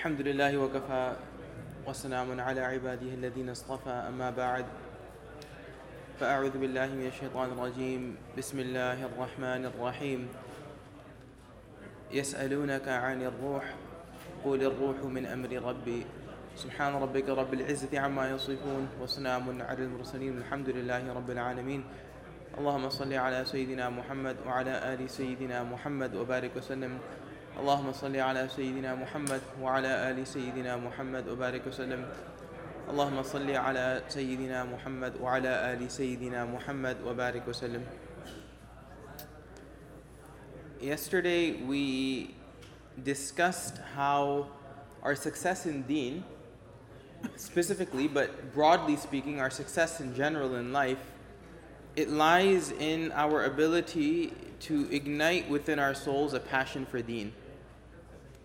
الحمد لله وكفى وسلام على عباده الذين اصطفى أما بعد فأعوذ بالله من الشيطان الرجيم بسم الله الرحمن الرحيم يسألونك عن الروح قل الروح من أمر ربي سبحان ربك رب العزة عما يصفون وسلام على المرسلين الحمد لله رب العالمين اللهم صل على سيدنا محمد وعلى آل سيدنا محمد وبارك وسلم اللهم صل على سيدنا محمد وعلى آل سيدنا محمد وبارك وسلم اللهم صل على سيدنا محمد وعلى آل سيدنا محمد وبارك وسلم. Yesterday we discussed how our success in deen, specifically but broadly speaking, our success in general in life, it lies in our ability to ignite within our souls a passion for deen.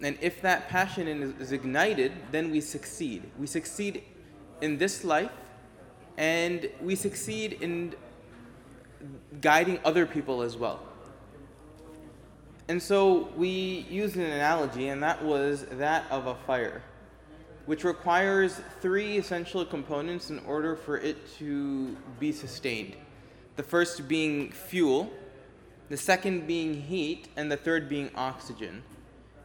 And if that passion is ignited, then we succeed. We succeed in this life, and we succeed in guiding other people as well. And so we used an analogy, and that was that of a fire, which requires three essential components in order for it to be sustained. The first being fuel, the second being heat, and the third being oxygen.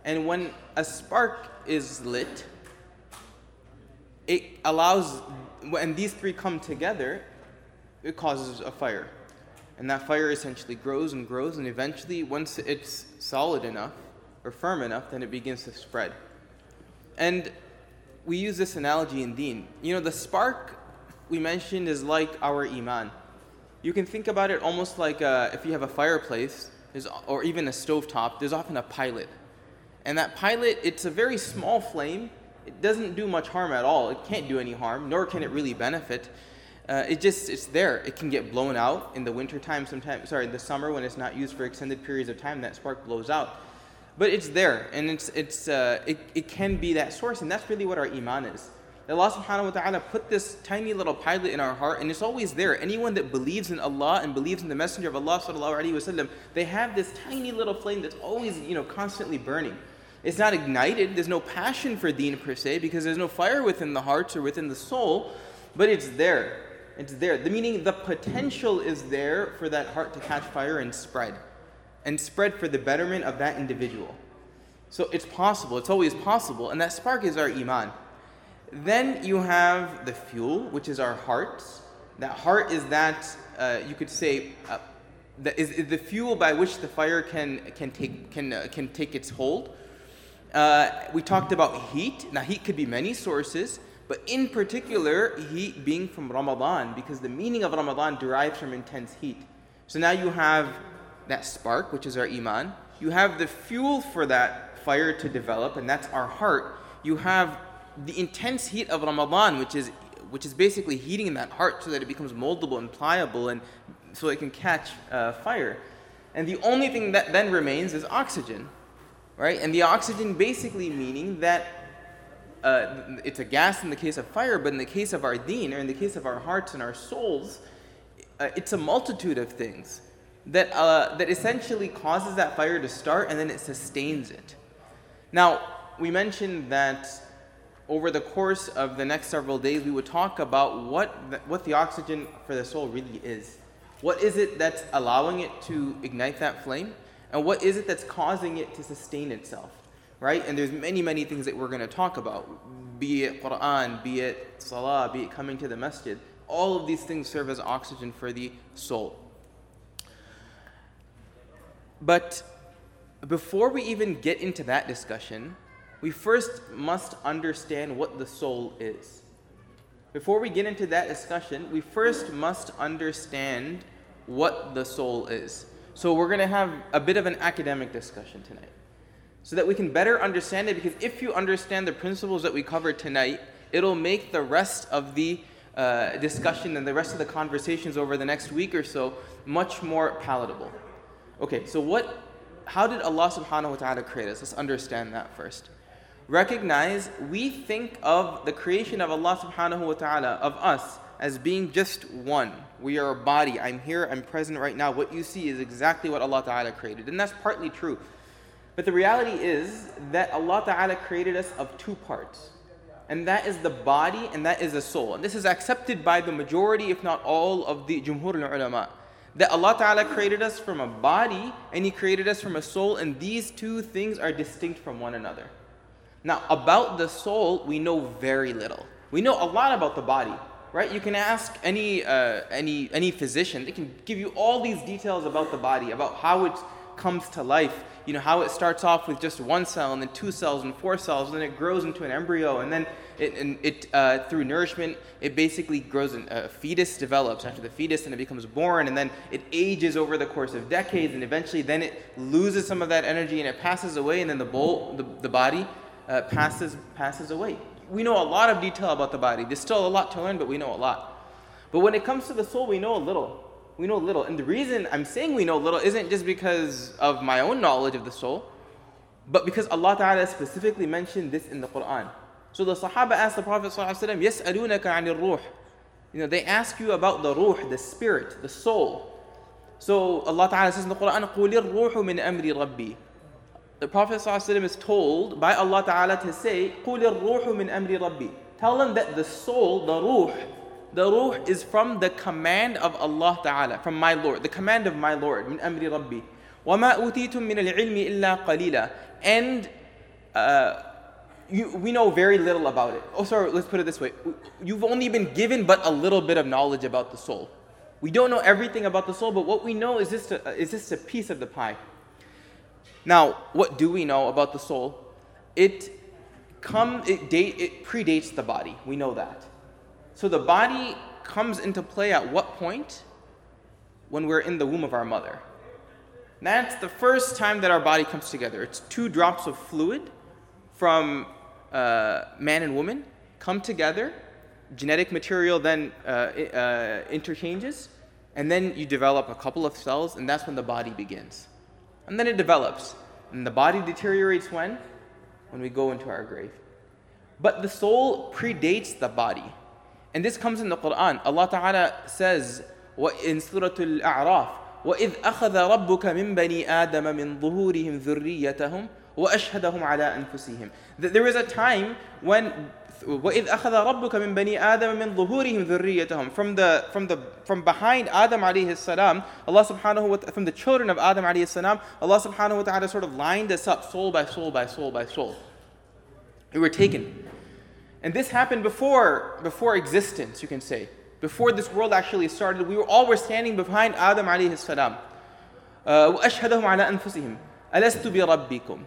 And when a spark is lit, it allows, when these three come together, it causes a fire. And that fire essentially grows and grows, and eventually, once it's solid enough or firm enough, then it begins to spread. And we use this analogy in deen. You know, the spark we mentioned is like our iman. You can think about it almost like if you have a fireplace or even a stovetop, there's often a pilot. And that pilot, it's a very small flame. It doesn't do much harm at all. It can't do any harm, nor can it really benefit. It's there. It can get blown out in the wintertime sometimes. Sorry, in the summer when it's not used for extended periods of time, that spark blows out. But it's there, and it can be that source, and that's really what our iman is. Allah subhanahu wa ta'ala put this tiny little pilot in our heart, and it's always there. Anyone that believes in Allah and believes in the Messenger of Allah sallallahu alaihi wasallam, they have this tiny little flame that's always, constantly burning. It's not ignited. There's no passion for deen per se, because there's no fire within the hearts or within the soul, but it's there. It's there. The meaning, the potential is there for that heart to catch fire and spread for the betterment of that individual. So it's possible. It's always possible, and that spark is our iman. Then you have the fuel, which is our hearts. That heart is that is the fuel by which the fire can take its hold. We talked about heat. Now, heat could be many sources, but in particular, heat being from Ramadan, because the meaning of Ramadan derives from intense heat. So now you have that spark, which is our iman. You have the fuel for that fire to develop, and that's our heart. You have the intense heat of Ramadan, which is basically heating that heart so that it becomes moldable and pliable, and so it can catch fire. And the only thing that then remains is oxygen, right? And the oxygen basically meaning that it's a gas in the case of fire, but in the case of our deen, or in the case of our hearts and our souls, it's a multitude of things that essentially causes that fire to start, and then it sustains it. Now, we mentioned that over the course of the next several days, we would talk about what the oxygen for the soul really is. What is it that's allowing it to ignite that flame? And what is it that's causing it to sustain itself, right? And there's many, many things that we're going to talk about, be it Quran, be it Salah, be it coming to the masjid. All of these things serve as oxygen for the soul. But before we even get into that discussion, we first must understand what the soul is. Before we get into that discussion, we first must understand what the soul is. So we're going to have a bit of an academic discussion tonight, so that we can better understand it, because if you understand the principles that we covered tonight, it'll make the rest of the discussion and the rest of the conversations over the next week or so much more palatable. Okay, so how did Allah subhanahu wa ta'ala create us? Let's understand that first. Recognize, we think of the creation of Allah subhanahu wa ta'ala, of us, as being just one. We are a body. I'm here, I'm present right now. What you see is exactly what Allah ta'ala created. And that's partly true. But the reality is that Allah Ta'ala created us of two parts. And that is the body and that is the soul. And this is accepted by the majority, if not all, of the Jumhur al-Ulama. That Allah Ta'ala created us from a body and He created us from a soul, and these two things are distinct from one another. Now, about the soul, we know very little. We know a lot about the body, right? You can ask any physician. They can give you all these details about the body, about how it comes to life. You know, how it starts off with just one cell, and then two cells, and four cells, and then it grows into an embryo, and then it through nourishment, it basically grows, a fetus develops after the fetus, and it becomes born, and then it ages over the course of decades, and eventually then it loses some of that energy, and it passes away, and then the body passes away. We know a lot of detail about the body. There's still a lot to learn, but we know a lot. But when it comes to the soul, we know a little. We know little. And the reason I'm saying we know little isn't just because of my own knowledge of the soul, but because Allah Ta'ala specifically mentioned this in the Quran. So the Sahaba asked the Prophet ﷺ, يَسْأَلُونَكَ عَنِ الرُّوحِ. You know, they ask you about the ruh, the spirit, the soul. So Allah Ta'ala says in the Quran, قُلِ الرُّوحُ مِنْ أَمْرِ رَبِّي. The Prophet ﷺ is told by Allah Ta'ala to say, قُلِ الرُّوحُ مِنْ أَمْرِ رَبِّي. Tell them that the soul, the ruh, is from the command of Allah Ta'ala, from my Lord, the command of my Lord, min amri rabbi. وَمَا أُوتِيتُم مِّنَ الْعِلْمِ إِلَّا قَلِيلًا. And we know very little about it. Oh, sorry, let's put it this way. You've only been given but a little bit of knowledge about the soul. We don't know everything about the soul, but what we know is just a piece of the pie. Now, what do we know about the soul? It predates the body. We know that. So the body comes into play at what point? When we're in the womb of our mother. That's the first time that our body comes together. It's two drops of fluid from man and woman come together. Genetic material then interchanges. And then you develop a couple of cells, and that's when the body begins. And then it develops. And the body deteriorates when? When we go into our grave. But the soul predates the body. And this comes in the Quran. Allah Ta'ala says in Surah Al-A'raf, وَإِذْ أَخَذَ رَبُّكَ مِنْ بَنِي آدَمَ مِنْ ظُهُورِهِمْ ذُرِّيَّتَهُمْ وَأَشْهَدَهُمْ عَلَىٰ أَنفُسِهِمْ. There is a time when وَإِذْ أَخَذَ رَبُّكَ مِنْ بَنِي آدَمَ مِنْ ظُهُورِهِمْ ذُرِّيَّتَهُمْ. From behind Adam alayhi salam, Allah subhanahu wa from the children of Adam alayhi salam, Allah subhanahu wa ta'ala sort of lined us up soul by soul by soul by soul. We were taken. And this happened before existence, you can say. Before this world actually started, we were standing behind Adam alayhi salam. وَأَشْهَدَهُمْ عَلَىٰ أَنفُسِهِمْ أَلَسْتُ بِرَبِّكُمْ.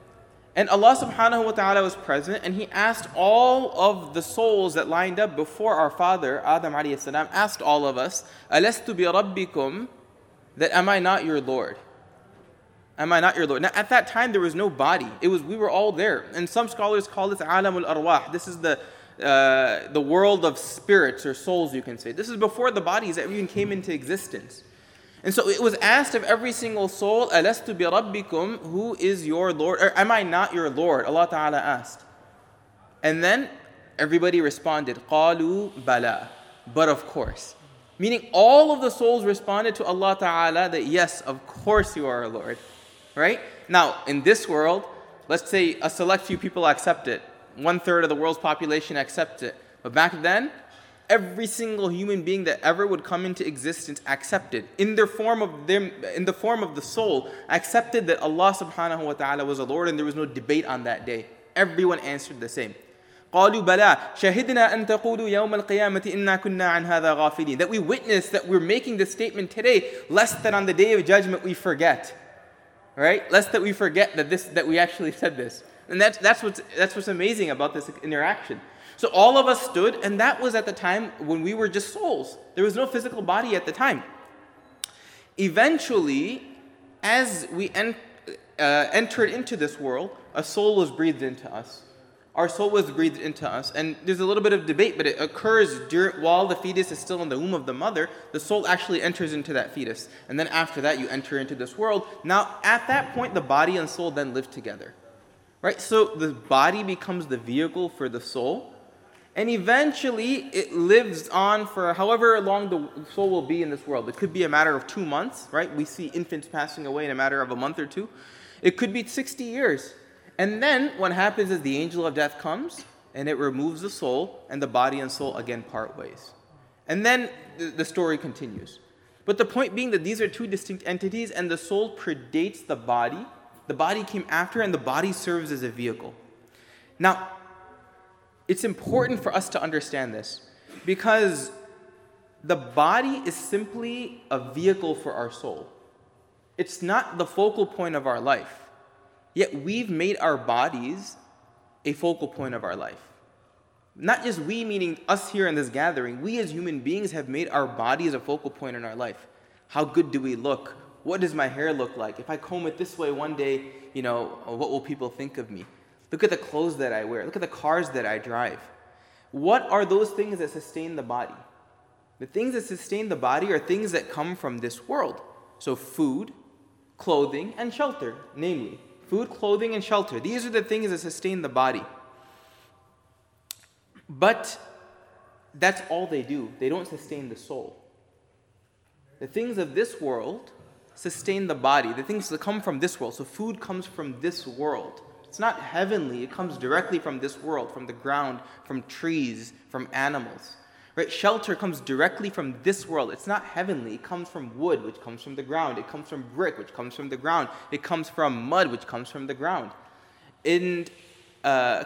And Allah subhanahu wa ta'ala was present, and He asked all of the souls that lined up before our father, Adam alayhi salam, asked all of us, أَلَسْتُ بِرَبِّكُمْ, that am I not your Lord? Am I not your Lord? Now, at that time, there was no body. We were all there. And some scholars call this alamul arwah. This is the world of spirits or souls, you can say. This is before the bodies that even came into existence. And so it was asked of every single soul, أَلَسْتُ بِرَبِّكُمْ, who is your Lord? Or am I not your Lord? Allah Ta'ala asked. And then everybody responded, قَالُوا بَلَى, but of course. Meaning all of the souls responded to Allah Ta'ala that yes, of course you are our Lord. Right? Now, in this world, let's say a select few people accept it. 1/3 of the world's population accept it. But back then, every single human being that ever would come into existence accepted, in the form of the soul, accepted that Allah subhanahu wa ta'ala was a Lord, and there was no debate on that day. Everyone answered the same. قَالُوا بَلَىٰ شَهِدْنَا أَن تَقُولُوا يَوْمَ الْقِيَامَةِ إِنَّا كُنَّا عَنْ هَذَا غَافِلِينَ. That we witness that we're making this statement today, lest that on the day of judgment we forget. Right? Lest that we forget that we actually said this. And that's what's amazing about this interaction. So all of us stood, and that was at the time when we were just souls. There was no physical body at the time. Eventually, as we entered into this world, a soul was breathed into us. Our soul was breathed into us. And there's a little bit of debate, but it occurs while the fetus is still in the womb of the mother. The soul actually enters into that fetus. And then after that, you enter into this world. Now, at that point, the body and soul then live together. Right? So the body becomes the vehicle for the soul. And eventually, it lives on for however long the soul will be in this world. It could be a matter of 2 months, right? We see infants passing away in a matter of a month or two. It could be 60 years. And then what happens is the angel of death comes and it removes the soul, and the body and soul again part ways. And then the story continues. But the point being that these are two distinct entities, and the soul predates the body. The body came after, and the body serves as a vehicle. Now, it's important for us to understand this, because the body is simply a vehicle for our soul. It's not the focal point of our life. Yet we've made our bodies a focal point of our life. Not just we, meaning us here in this gathering. We as human beings have made our bodies a focal point in our life. How good do we look? What does my hair look like? If I comb it this way one day, what will people think of me? Look at the clothes that I wear. Look at the cars that I drive. What are those things that sustain the body? The things that sustain the body are things that come from this world. So food, clothing, and shelter, namely. Food, clothing, and shelter. These are the things that sustain the body. But that's all they do. They don't sustain the soul. The things of this world sustain the body. The things that come from this world. So food comes from this world. It's not heavenly. It comes directly from this world, from the ground, from trees, from animals. Right? Shelter comes directly from this world. It's not heavenly. It comes from wood, which comes from the ground. It comes from brick, which comes from the ground. It comes from mud, which comes from the ground. And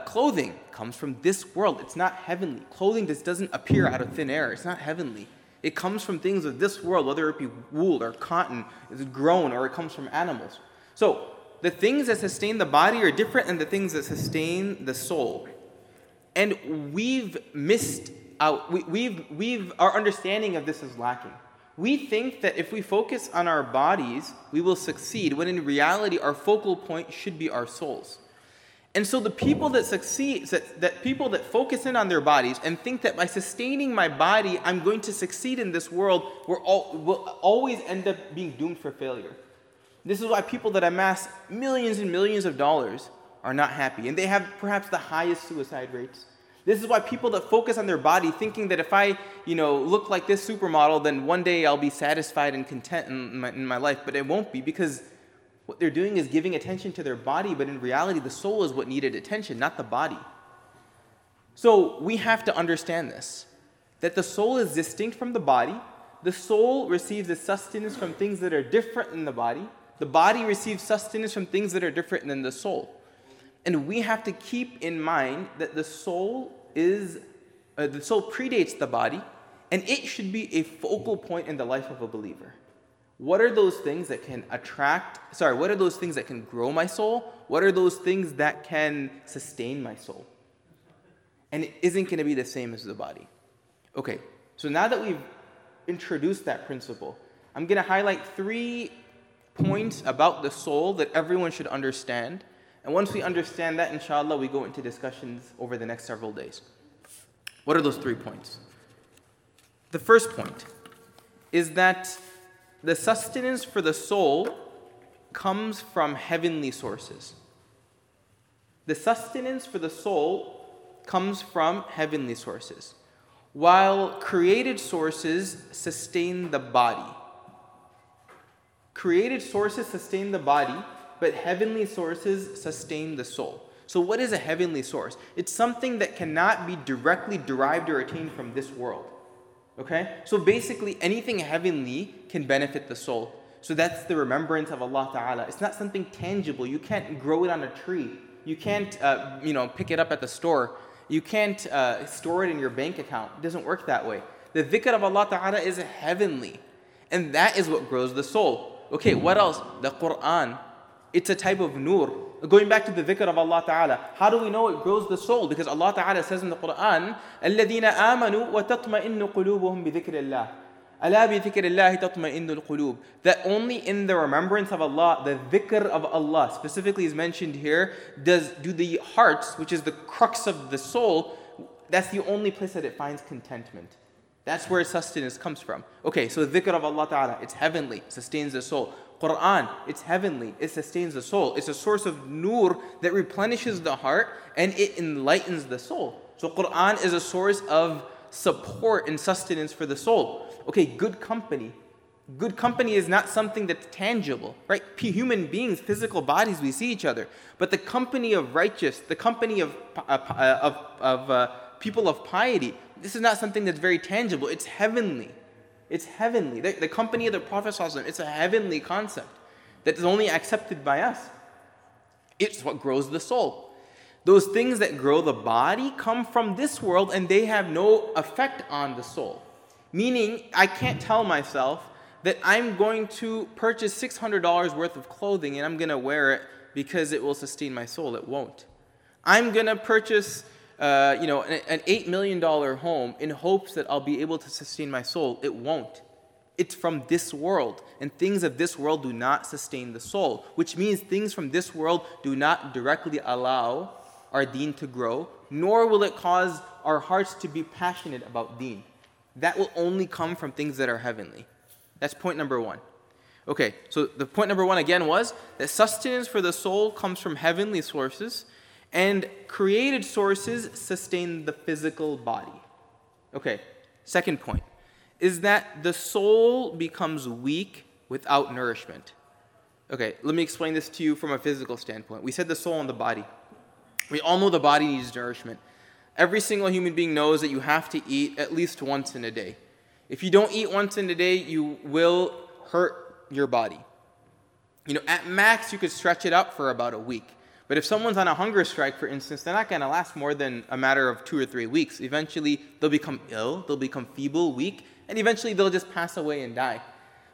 clothing comes from this world. It's not heavenly. Clothing just doesn't appear out of thin air. It's not heavenly. It comes from things of this world, whether it be wool or cotton, it's grown, or it comes from animals. So the things that sustain the body are different than the things that sustain the soul. And we've missed out. Our understanding of this is lacking. We think that if we focus on our bodies, we will succeed, when in reality our focal point should be our souls. And so the people that succeed, that people that focus in on their bodies and think that by sustaining my body, I'm going to succeed in this world, will always end up being doomed for failure. This is why people that amass millions and millions of dollars are not happy, and they have perhaps the highest suicide rates. This is why people that focus on their body, thinking that if I, look like this supermodel, then one day I'll be satisfied and content in my life, but it won't be, because what they're doing is giving attention to their body, but in reality, the soul is what needed attention, not the body. So we have to understand this, that the soul is distinct from the body. The soul receives its sustenance from things that are different than the body. The body receives sustenance from things that are different than the soul. And we have to keep in mind that the soul predates the body, and it should be a focal point in the life of a believer. What are those things that can what are those things that can grow my soul? What are those things that can sustain my soul? And it isn't going to be the same as the body. Okay, so now that we've introduced that principle, I'm going to highlight 3 points about the soul that everyone should understand. And once we understand that, inshallah, we go into discussions over the next several days. What are those 3 points? The first point is that the sustenance for the soul comes from heavenly sources. The sustenance for the soul comes from heavenly sources, while created sources sustain the body. Created sources sustain the body, but heavenly sources sustain the soul. So what is a heavenly source? It's something that cannot be directly derived or attained from this world. Okay? So basically, anything heavenly can benefit the soul. So that's the remembrance of Allah Ta'ala. It's not something tangible. You can't grow it on a tree. You can't, pick it up at the store. You can't store it in your bank account. It doesn't work that way. The dhikr of Allah Ta'ala is heavenly. And that is what grows the soul. Okay, what else? The Qur'an. It's a type of nur. Going back to the dhikr of Allah Ta'ala, how do we know it grows the soul? Because Allah Ta'ala says in the Qur'an, الَّذِينَ آمَنُوا وَتَطْمَئِنُّ قُلُوبُهُمْ بِذِكْرِ اللَّهِ أَلَا بِذِكْرِ اللَّهِ تَطْمَئِنُّ الْقُلُوبِ. That only in the remembrance of Allah, the dhikr of Allah specifically is mentioned here, do the hearts, which is the crux of the soul, that's the only place that it finds contentment. That's where sustenance comes from. Okay, so the dhikr of Allah Ta'ala, it's heavenly, sustains the soul. Qur'an, it's heavenly, it sustains the soul. It's a source of nur that replenishes the heart, and it enlightens the soul. So Qur'an is a source of support and sustenance for the soul. Okay, good company. Good company is not something that's tangible, right? Human beings, physical bodies, we see each other. But the company of righteous, the company of people of piety, this is not something that's very tangible. It's heavenly. It's heavenly. The company of the Prophet ﷺ, it's a heavenly concept that is only accepted by us. It's what grows the soul. Those things that grow the body come from this world and they have no effect on the soul. Meaning, I can't tell myself that I'm going to purchase $600 worth of clothing and I'm going to wear it because it will sustain my soul. It won't. I'm going to purchase an $8 million home in hopes that I'll be able to sustain my soul. It won't. It's from this world. And things of this world do not sustain the soul, which means things from this world do not directly allow our deen to grow, nor will it cause our hearts to be passionate about deen. That will only come from things that are heavenly. That's point number one. Okay, so the point number one again was that sustenance for the soul comes from heavenly sources, and created sources sustain the physical body. Okay, second point is that the soul becomes weak without nourishment. Okay, let me explain this to you from a physical standpoint. We said the soul and the body. We all know the body needs nourishment. Every single human being knows that you have to eat at least once in a day. If you don't eat once in a day, you will hurt your body. At max, you could stretch it out for about a week. But if someone's on a hunger strike, for instance, they're not going to last more than a matter of 2 or 3 weeks. Eventually, they'll become ill, they'll become feeble, weak, and eventually they'll just pass away and die.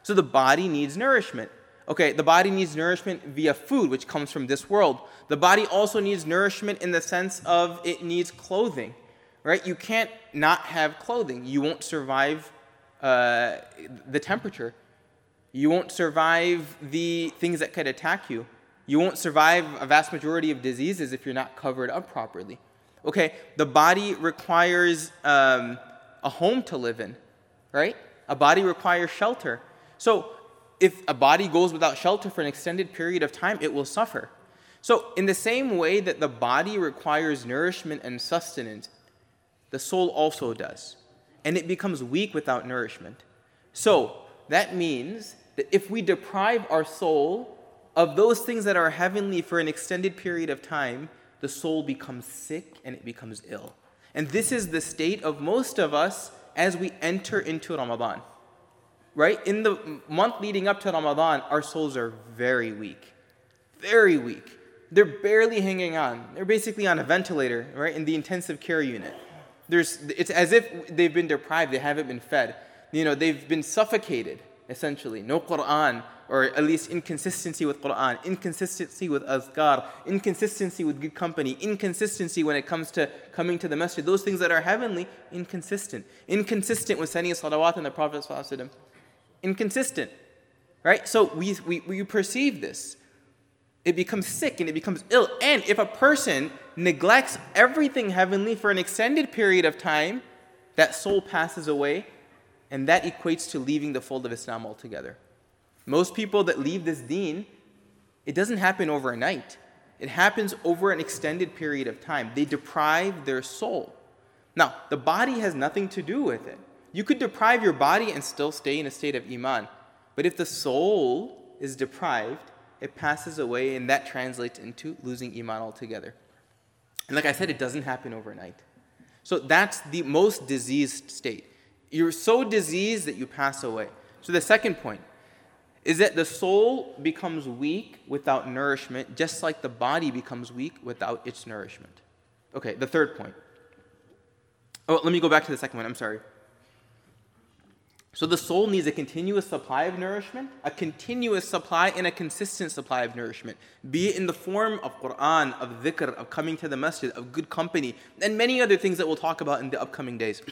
So the body needs nourishment. Okay, the body needs nourishment via food, which comes from this world. The body also needs nourishment in the sense of it needs clothing, right? You can't not have clothing. You won't survive the temperature. You won't survive the things that could attack you. You won't survive a vast majority of diseases if you're not covered up properly. Okay, the body requires a home to live in, right? A body requires shelter. So if a body goes without shelter for an extended period of time, it will suffer. So in the same way that the body requires nourishment and sustenance, the soul also does. And it becomes weak without nourishment. So that means that if we deprive our soul of those things that are heavenly for an extended period of time, the soul becomes sick and it becomes ill. And this is the state of most of us as we enter into Ramadan. Right? In the month leading up to Ramadan, our souls are very weak. Very weak. They're barely hanging on. They're basically on a ventilator, right, in the intensive care unit. It's as if they've been deprived, they haven't been fed. They've been suffocated, essentially. No Qur'an, or at least inconsistency with Qur'an, inconsistency with azkar, inconsistency with good company, inconsistency when it comes to coming to the masjid. Those things that are heavenly, inconsistent. Inconsistent with sending salawat and the Prophet ﷺ. Inconsistent, right? So we perceive this. It becomes sick and it becomes ill. And if a person neglects everything heavenly for an extended period of time, that soul passes away, and that equates to leaving the fold of Islam altogether. Most people that leave this deen, it doesn't happen overnight. It happens over an extended period of time. They deprive their soul. Now, the body has nothing to do with it. You could deprive your body and still stay in a state of iman. But if the soul is deprived, it passes away, and that translates into losing iman altogether. And like I said, it doesn't happen overnight. So that's the most diseased state. You're so diseased that you pass away. So the second point is that the soul becomes weak without nourishment, just like the body becomes weak without its nourishment. Okay, the third point. Oh, let me go back to the second one. I'm sorry. So the soul needs a continuous supply of nourishment, a continuous supply and a consistent supply of nourishment, be it in the form of Qur'an, of dhikr, of coming to the masjid, of good company, and many other things that we'll talk about in the upcoming days.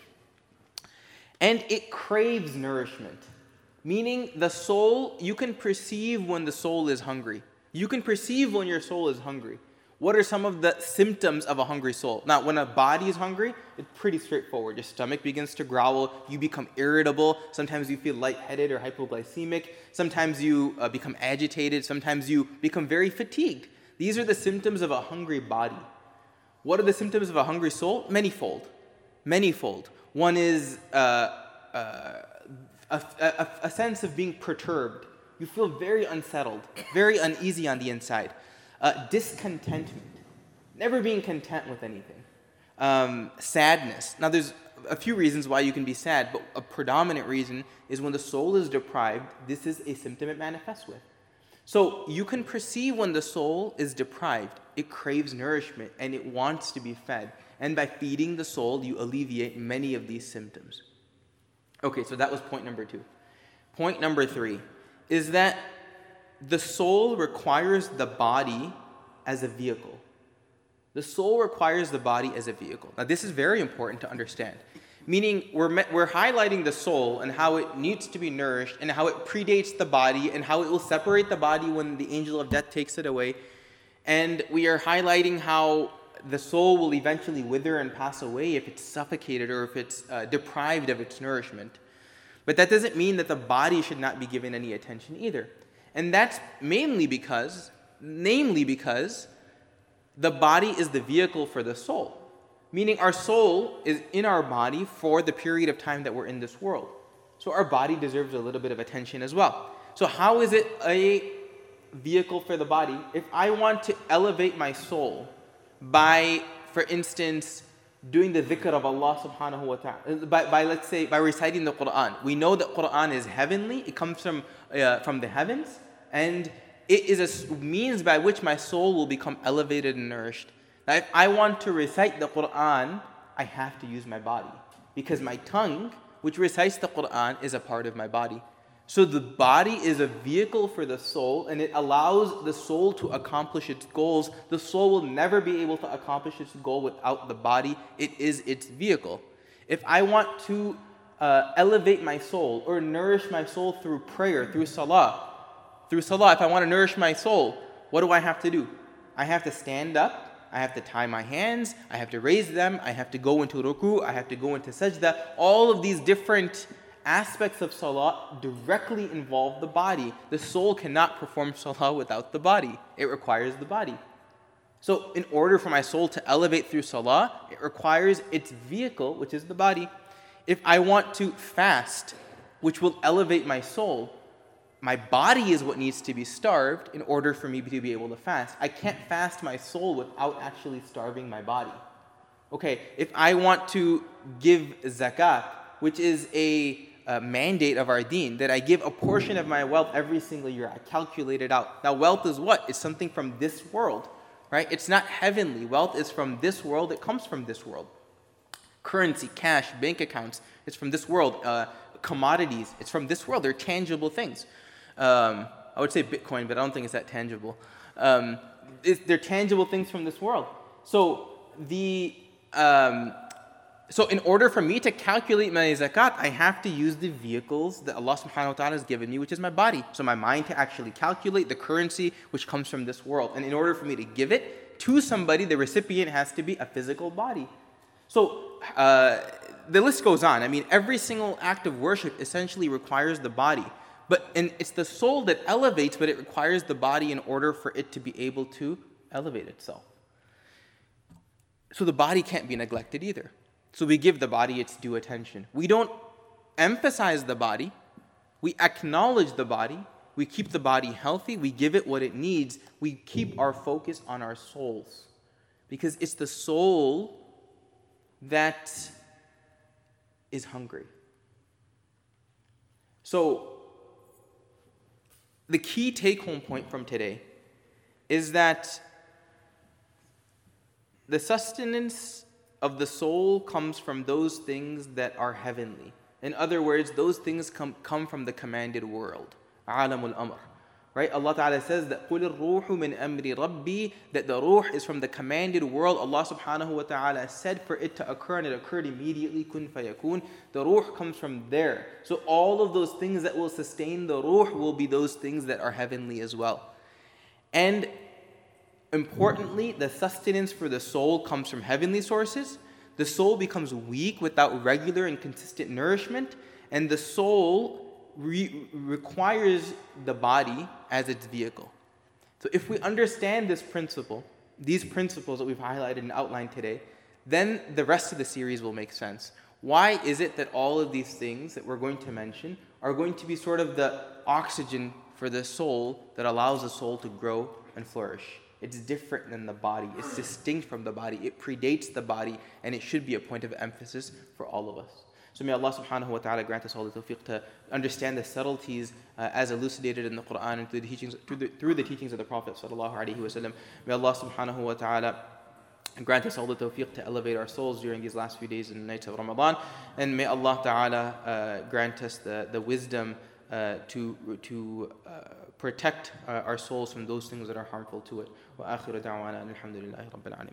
And it craves nourishment, meaning the soul, you can perceive when the soul is hungry. You can perceive when your soul is hungry. What are some of the symptoms of a hungry soul? Now, when a body is hungry, it's pretty straightforward. Your stomach begins to growl. You become irritable. Sometimes you feel lightheaded or hypoglycemic. Sometimes you become agitated. Sometimes you become very fatigued. These are the symptoms of a hungry body. What are the symptoms of a hungry soul? Manyfold. One is a sense of being perturbed. You feel very unsettled, very uneasy on the inside. Discontentment, never being content with anything. Sadness. Now, there's a few reasons why you can be sad, but a predominant reason is when the soul is deprived, this is a symptom it manifests with. So you can perceive when the soul is deprived, it craves nourishment and it wants to be fed. And by feeding the soul, you alleviate many of these symptoms. Okay, so that was point number 2. Point number 3 is that the soul requires the body as a vehicle. The soul requires the body as a vehicle. Now, this is very important to understand. Meaning, we're highlighting the soul and how it needs to be nourished and how it predates the body and how it will separate the body when the angel of death takes it away. And we are highlighting how the soul will eventually wither and pass away if it's suffocated or if it's deprived of its nourishment. But that doesn't mean that the body should not be given any attention either. And that's namely because the body is the vehicle for the soul. Meaning our soul is in our body for the period of time that we're in this world. So our body deserves a little bit of attention as well. So how is it a vehicle for the body? If I want to elevate my soul by, for instance, doing the dhikr of Allah subhanahu wa ta'ala, by reciting the Quran. We know that Quran is heavenly. It comes from the heavens. And it is a means by which my soul will become elevated and nourished. Now, if I want to recite the Qur'an, I have to use my body. Because my tongue, which recites the Qur'an, is a part of my body. So the body is a vehicle for the soul, and it allows the soul to accomplish its goals. The soul will never be able to accomplish its goal without the body. It is its vehicle. If I want to elevate my soul or nourish my soul through prayer, through salah, if I want to nourish my soul, what do I have to do? I have to stand up. I have to tie my hands, I have to raise them, I have to go into ruku, I have to go into sajda. All of these different aspects of salah directly involve the body. The soul cannot perform salah without the body. It requires the body. So in order for my soul to elevate through salah, it requires its vehicle, which is the body. If I want to fast, which will elevate my soul, my body is what needs to be starved in order for me to be able to fast. I can't fast my soul without actually starving my body. Okay, if I want to give zakat, which is a mandate of our deen, that I give a portion of my wealth every single year, I calculate it out. Now, wealth is what? It's something from this world, right? It's not heavenly. Wealth is from this world. It comes from this world. Currency, cash, bank accounts, it's from this world. Commodities, it's from this world. They're tangible things. I would say Bitcoin, but I don't think it's that tangible. They're tangible things from this world. So so in order for me to calculate my zakat, I have to use the vehicles that Allah subhanahu wa ta'ala has given me, which is my body. So my mind to actually calculate the currency, which comes from this world. And in order for me to give it to somebody, the recipient has to be a physical body. So the list goes on. I mean, every single act of worship essentially requires the body. And it's the soul that elevates, but it requires the body in order for it to be able to elevate itself. So the body can't be neglected either. So we give the body its due attention. We don't emphasize the body. We acknowledge the body. We keep the body healthy. We give it what it needs. We keep our focus on our souls. Because it's the soul that is hungry. So the key take-home point from today is that the sustenance of the soul comes from those things that are heavenly. In other words, those things come from the commanded world, alamul amr. Right? Allah Ta'ala says that قُلِ الرُّوحُ مِنْ أَمْرِ رَبِّي, that the ruh is from the commanded world. Allah Subhanahu wa Ta'ala said for it to occur, and it occurred immediately. Kun fayakun. The ruh comes from there. So all of those things that will sustain the ruh will be those things that are heavenly as well. And importantly, the sustenance for the soul comes from heavenly sources. The soul becomes weak without regular and consistent nourishment, and the soul requires the body as its vehicle. So if we understand this principle, these principles that we've highlighted and outlined today, then the rest of the series will make sense. Why is it that all of these things that we're going to mention are going to be sort of the oxygen for the soul that allows the soul to grow and flourish? It's different than the body. It's distinct from the body. It predates the body, and it should be a point of emphasis for all of us. So may Allah subhanahu wa ta'ala grant us all the tawfiq to understand the subtleties as elucidated in the Qur'an and through the teachings of the Prophet sallallahu alaihi wasallam. May Allah subhanahu wa ta'ala grant us all the tawfiq to elevate our souls during these last few days and nights of Ramadan. And may Allah ta'ala grant us the wisdom to protect our souls from those things that are harmful to it. Wa akhiru da'wana alhamdulillahi rabbil alameen.